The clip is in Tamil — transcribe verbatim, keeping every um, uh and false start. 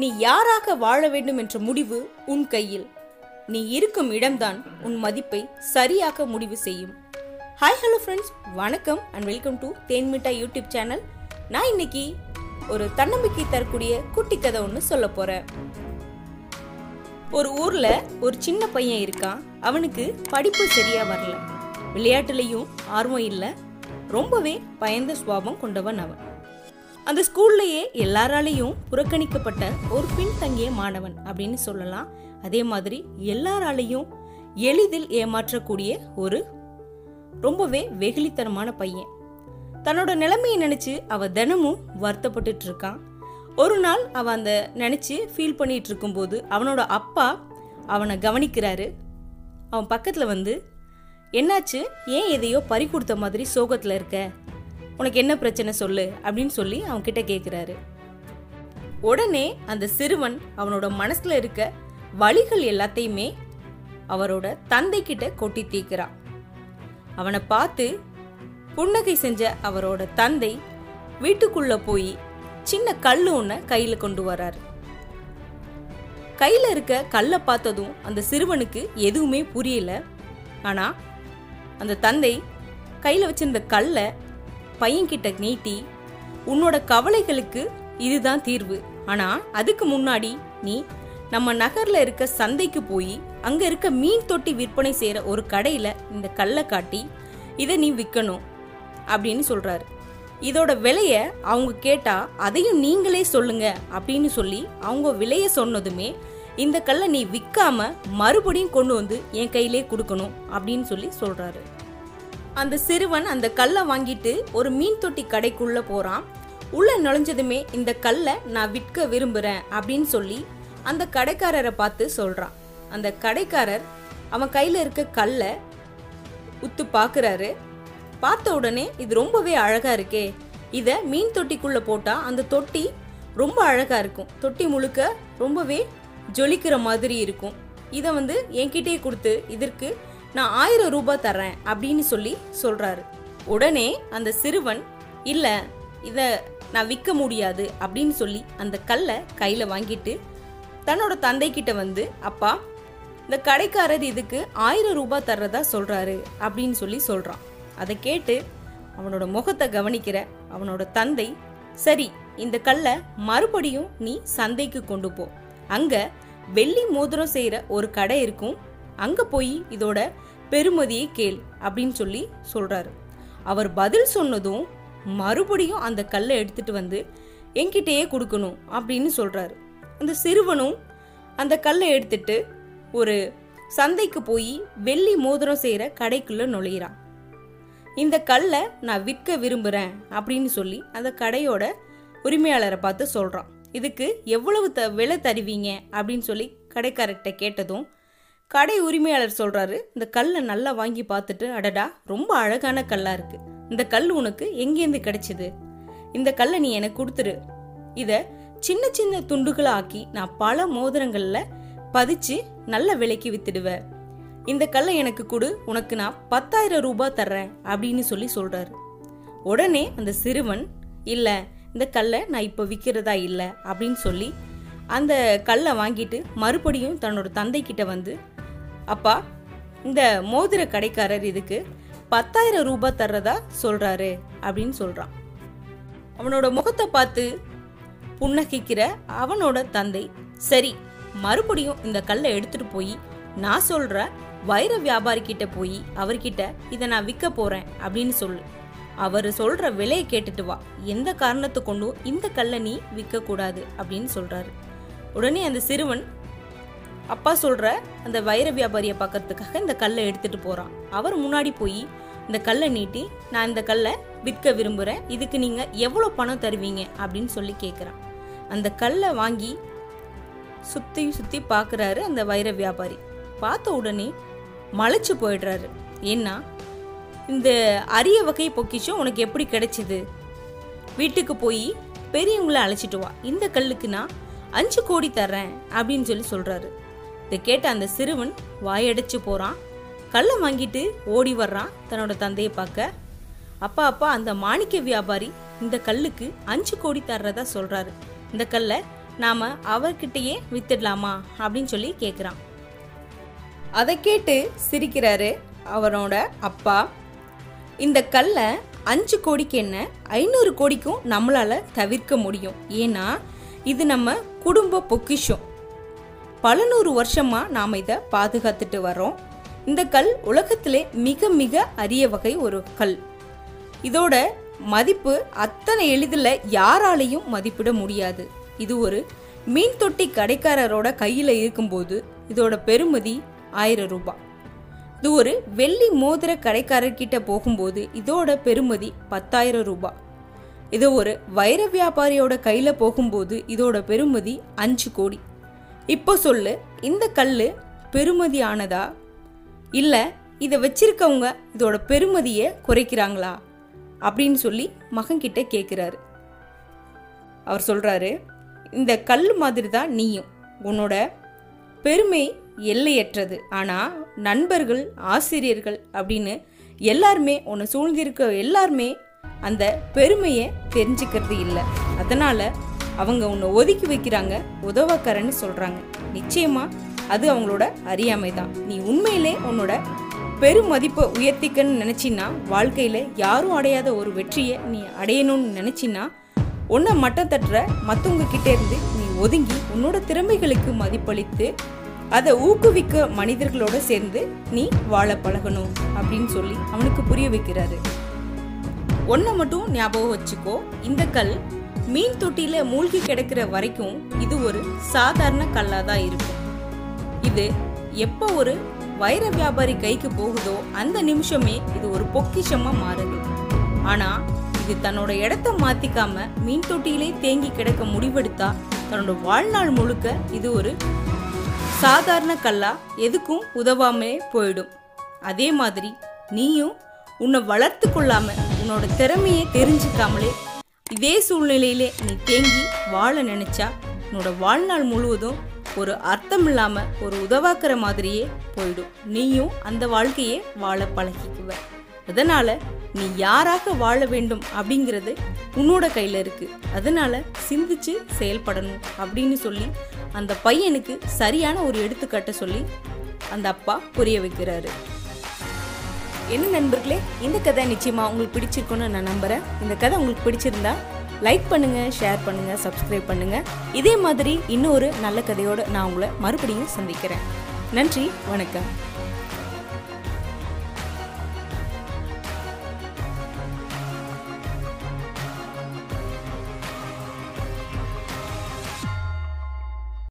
நீ யாராக வாழ வேண்டும் என்ற முடிவு உன் கையில். நீ இருக்கும் இடம்தான் உன் மதிப்பை சரியாக முடிவு செய்யும். ஹாய் ஹலோ ஃப்ரெண்ட்ஸ், வணக்கம் and welcome to Thenmittai YouTube channel. நான் இன்னைக்கு ஒரு தன்னம்பிக்கை தரக்கூடிய குட்டி கதை ஒன்று சொல்ல போறேன். ஒரு ஊர்ல ஒரு சின்ன பையன் இருக்கான். அவனுக்கு படிப்பு சரியா வரல, விளையாட்டுலையும் ஆர்வம் இல்லை, ரொம்பவே பயந்த சுபாவம் கொண்டவன் அவன். அந்த ஸ்கூல்லையே எல்லாராலையும் புறக்கணிக்கப்பட்ட ஒரு பின்தங்கிய மாணவன் அப்படின்னு சொல்லலாம். அதே மாதிரி எல்லாராலையும் எளிதில் ஏமாற்றக்கூடிய ஒரு ரொம்பவே வெகுளித்தனமான பையன். தன்னோட நிலைமையை நினைச்சு அவன் தினமும் வருத்தப்பட்டுட்டு இருக்கான். ஒரு நாள் அவன் அந்த நினைச்சு ஃபீல் பண்ணிட்டு இருக்கும்போது அவனோட அப்பா அவனை கவனிக்கிறாரு. அவன் பக்கத்துல வந்து, என்னாச்சு, ஏன் எதையோ பறி கொடுத்த மாதிரி சோகத்துல இருக்க, உனக்கு என்ன பிரச்சனை சொல்லு அப்படின்னு சொல்லி அவன் கிட்ட கேட்குறாரு. உடனே அந்த சிறுவன் அவனோட மனசுல இருக்க வலிகள் எல்லாத்தையுமே அவரோட தந்தை கிட்ட கொட்டி தீக்கிறான். அவனை பார்த்து புன்னகை செஞ்ச அவரோட தந்தை வீட்டுக்குள்ள போய் சின்ன கல்லு ஒன்ன கையில கொண்டு வர்றாரு. கையில இருக்க கல்லை பார்த்ததும் அந்த சிறுவனுக்கு எதுவுமே புரியல. ஆனா அந்த தந்தை கையில வச்சிருந்த கல்லை பையன்கிட்ட நீட்டி, உன்னோட கவலைகளுக்கு இதுதான் தீர்வு, ஆனா அதுக்கு முன்னாடி நீ நம்ம நகர்ல இருக்க சந்தைக்கு போய் அங்க இருக்க மீன் தொட்டி விற்பனை செய்யற ஒரு கடையில இந்த கல்லை காட்டி இதை நீ விற்கணும் அப்படின்னு சொல்றாரு. இதோட விலைய அவங்க கேட்டா அதையும் நீங்களே சொல்லுங்க அப்படின்னு சொல்லி அவங்க விலைய சொன்னதுமே, இந்த கல்லை நீ விற்காம மறுபடியும் கொண்டு வந்து என் கையிலே கொடுக்கணும் அப்படின்னு சொல்லி சொல்றாரு. அந்த சிறுவன் அந்த கல்லை வாங்கிட்டு ஒரு மீன் தொட்டி கடைக்குள்ள போறான். உள்ள நுழைஞ்சதுமே, இந்த கல்லை நான் விற்க விரும்புறேன் அப்படின்னு சொல்லி அந்த கடைக்காரரை பார்த்து சொல்றான். அந்த கடைக்காரர் அவன் கையில இருக்க கல்லை உத்து பாக்குறாரு. பார்த்த உடனே, இது ரொம்பவே அழகா இருக்கே, இத மீன் தொட்டிக்குள்ள போட்டா அந்த தொட்டி ரொம்ப அழகா இருக்கும், தொட்டி முழுக்க ரொம்பவே ஜொலிக்கிற மாதிரி இருக்கும், இதை வந்து என்கிட்டயே கொடுத்து இதற்கு நான் ஆயிரம் ரூபாய் தரேன் அப்படின்னு சொல்லி சொல்றாரு. உடனே அந்த சிறுவன், இல்ல இத நான் விற்க முடியாது அப்படின்னு சொல்லி அந்த கல்லை கையில வாங்கிட்டு தன்னோட தந்தை கிட்ட வந்து, அப்பா, இந்த கடைக்காரர் இதுக்கு ஆயிரம் ரூபாய் தர்றதா சொல்றாரு அப்படின்னு சொல்லி சொல்றான். அதை கேட்டு அவனோட முகத்தை கவனிக்கிற அவனோட தந்தை, சரி, இந்த கல்லை மறுபடியும் நீ சந்தைக்கு கொண்டு போ, அங்க வெள்ளி மோதிரம் செய்யற ஒரு கடை இருக்கும், அங்க போய் இதோட பெருமதியை கேள் அப்படின்னு சொல்லி சொல்றாரு. அவர் பதில் சொன்னதும் மறுபடியும் அந்த கல்லை எடுத்துட்டு வந்து என்கிட்டயே கொடுக்கணும் அப்படின்னு சொல்றாரு. அந்த சிறுவனும் அந்த கல்லை எடுத்துட்டு ஒரு சந்தைக்கு போய் வெள்ளி மோதிரம் செய்யற கடைக்குள்ள நுழையிறான். இந்த கல்லை நான் விற்க விரும்புறேன் அப்படின்னு சொல்லி அந்த கடையோட உரிமையாளரை பார்த்து சொல்றான். இதுக்கு எவ்வளவு த விலை தருவீங்க அப்படின்னு சொல்லி கடைக்காரர்கிட்ட கேட்டதும் கடை உரிமையாளர் சொல்றாரு, இந்த கல்லை நல்லா வாங்கி பார்த்துட்டு, அடடா, ரொம்ப அழகான கல்லா இருக்கு, இந்த கல் உனக்கு எங்கேருந்து கிடைச்சது, இந்த கல்லை நீ எனக்கு கொடுத்துரு, இத சின்ன சின்ன துண்டுகளாக்கி நான் பல மோதிரங்கள்ல பதிச்சு நல்ல விலைக்கு வித்துடுவேன், இந்த கல்லை எனக்கு கொடு, உனக்கு நான் பத்தாயிரம் ரூபாய் தர்றேன் அப்படின்னு சொல்லி சொல்றாரு. உடனே அந்த சிறுவன், இல்ல இந்த கல்லை நான் இப்ப விற்கிறதா இல்லை அப்படின்னு சொல்லி அந்த கல்லை வாங்கிட்டு மறுபடியும் தன்னோட தந்தை கிட்ட வந்து, அப்பா, இந்த மோதிர கடைக்காரர் இதுக்கு பத்தாயிரம் ரூபாய் தர்றதா சொல்றாரு அப்படின்னு சொல்றான். அவனோட முகத்தை பார்த்து புன்னகைக்கிற அவனோட தந்தை, சரி, மறுபடியும் இந்த கல்லை எடுத்துட்டு போய் நான் சொல்ற வைர வியாபாரி கிட்ட போய் அவர்கிட்ட இதை நான் விற்க போறேன் அப்படின்னு சொல்லு, அவர் சொல்ற விலையை கேட்டுட்டு வா, எந்த காரணத்தை கொண்டும் இந்த கல்லை நீ விற்க கூடாது அப்படின்னு சொல்றாரு. உடனே அந்த சிறுவன் அப்பா சொல்ற அந்த வைர வியாபாரியை பார்க்கறதுக்காக இந்த கல்லை எடுத்துட்டு போறான். அவர் முன்னாடி போய் இந்த கல்லை நீட்டி, நான் இந்த கல்லை விற்க விரும்புறேன், இதுக்கு நீங்க எவ்வளவு பணம் தருவீங்க அப்படின்னு சொல்லி கேட்கிறான். அந்த கல்லை வாங்கி சுத்தி சுத்தி பாக்குறாரு அந்த வைர வியாபாரி. பார்த்த உடனே மலைச்சு போயிடுறாரு. ஏன்னா இந்த அரிய வகை பொக்கிஷம் உனக்கு எப்படி கிடைச்சது, வீட்டுக்கு போய் பெரியவங்களை அழைச்சிட்டு வா, இந்த கல்லுக்கு நான் அஞ்சு கோடி தர்றேன் அப்படின்னு சொல்லி சொல்றாரு. இதை கேட்ட அந்த சிறுவன் வாயடைச்சு போறான். கல்லை வாங்கிட்டு ஓடி வர்றான் தன்னோட தந்தையை பார்க்க. அப்பா, அப்பா, அந்த மாணிக்க வியாபாரி இந்த கல்லுக்கு அஞ்சு கோடி தர்றதா சொல்றாரு, இந்த கல்லை நாம் அவர்கிட்டயே வித்துடலாமா அப்படின்னு சொல்லி கேட்குறான். அதை கேட்டு சிரிக்கிறாரு அவரோட அப்பா. இந்த கல்லை அஞ்சு கோடிக்கு என்ன ஐநூறு கோடிக்கும் நம்மளால் தவிர்க்க முடியும். ஏன்னா இது நம்ம குடும்ப பொக்கிஷம். பல நூறு வருஷமாக நாம் இதை பாதுகாத்துட்டு வரோம். இந்த கல் உலகத்திலே மிக மிக அரிய வகை ஒரு கல். இதோட மதிப்பு அத்தனை எளிதில் யாராலையும் மதிப்பிட முடியாது. இது ஒரு மீன் தொட்டி கடைக்காரரோட கையில் இருக்கும்போது இதோட பெறுமதி ஆயிரம் ரூபாய். இது ஒரு வெள்ளி மோதிர கடைக்காரர்கிட்ட போகும்போது இதோட பெறுமதி பத்தாயிரம் ரூபாய். இது ஒரு வைர வியாபாரியோட கையில் போகும்போது இதோட பெறுமதி அஞ்சு கோடி. இப்போ சொல்லு, இந்த கல் பெறுமதியானதா இல்லை இதை வச்சிருக்கவங்க இதோட பெறுமதியை குறைக்கிறாங்களா அப்படின்னு சொல்லி மகன்கிட்ட கேட்குறாரு. அவர் சொல்கிறாரு, இந்த கல் மாதிரி தான் நீயும். உன்னோட பெருமை எல்லையற்றது. ஆனால் நண்பர்கள், ஆசிரியர்கள் அப்படின்னு எல்லாருமே உன்னை சூழ்ந்திருக்க எல்லாருமே அந்த பெருமையை தெரிஞ்சுக்கிறது இல்லை. அதனால் அவங்க உன்னை ஒதுக்கி வைக்கிறாங்க, உதவக்காரன்னு சொல்கிறாங்க. நிச்சயமாக அது அவங்களோட அறியாமை தான். நீ உண்மையிலே உன்னோட பெருமதிப்பை உயர்த்திக்கன்னு நினச்சின்னா, வாழ்க்கையில் யாரும் அடையாத ஒரு வெற்றியை நீ அடையணும்னு நினச்சின்னா, உன்னை மட்டம் தட்டுற மற்றவங்கக்கிட்டே இருந்து நீ ஒதுங்கி உன்னோட திறமைகளுக்கு மதிப்பளித்து அதை ஊக்குவிக்க மனிதர்களோடு சேர்ந்து நீ வாழ பழகணும் அப்படின்னு சொல்லி அவனுக்கு புரிய வைக்கிறாரு. ஒன்றை மட்டும் ஞாபகம் வச்சுக்கோ, இந்த கல் மீன் தொட்டியில் மூழ்கி கிடக்கிற வரைக்கும் இது ஒரு சாதாரண கல்லாக தான் இருக்கும். இது எப்போ ஒரு வைர வியாபாரி கைக்கு போகுதோ அந்த நிமிஷமே இது ஒரு பொக்கிஷமாக மாறுது. ஆனால் இது தன்னோட இடத்த மாற்றிக்காம மீன் தொட்டியிலே தேங்கி கிடக்க முடிவெடுத்தா தன்னோட வாழ்நாள் முழுக்க இது ஒரு சாதாரண கல்லாக எதுக்கும் உதவாமலே போயிடும். அதே மாதிரி நீயும் உன்னை வளர்த்து கொள்ளாமல் உன்னோட திறமையை தெரிஞ்சுக்காமலே இதே சூழ்நிலையிலே நீ தேங்கி வாழ நினச்சா உன்னோட வாழ்நாள் முழுவதும் ஒரு அர்த்தம் இல்லாமல் ஒரு உதவாக்கிற மாதிரியே போயிடும். நீயும் அந்த வாழ்க்கையே வாழ பழகிக்குவ. அதனால் நீ யாராக வாழ வேண்டும் அப்படிங்கிறது உன்னோட கையில் இருக்குது. அதனால் சிந்திச்சு செயல்படணும் அப்படின்னு சொல்லி அந்த பையனுக்கு சரியான ஒரு எடுத்துக்காட்டை சொல்லி அந்த அப்பா புரிய வைக்கிறாரு. என்ன நண்பர்களே, இந்த கதை நிச்சயமாக உங்களுக்கு பிடிச்சிருக்குன்னு நான் நம்புகிறேன். இந்த கதை உங்களுக்கு பிடிச்சிருந்தா லைக் பண்ணுங்கள், ஷேர் பண்ணுங்கள், சப்ஸ்கிரைப் பண்ணுங்கள். இதே மாதிரி இன்னொரு நல்ல கதையோடு நான் உங்களை மறுபடியும் சந்திக்கிறேன். நன்றி, வணக்கம்.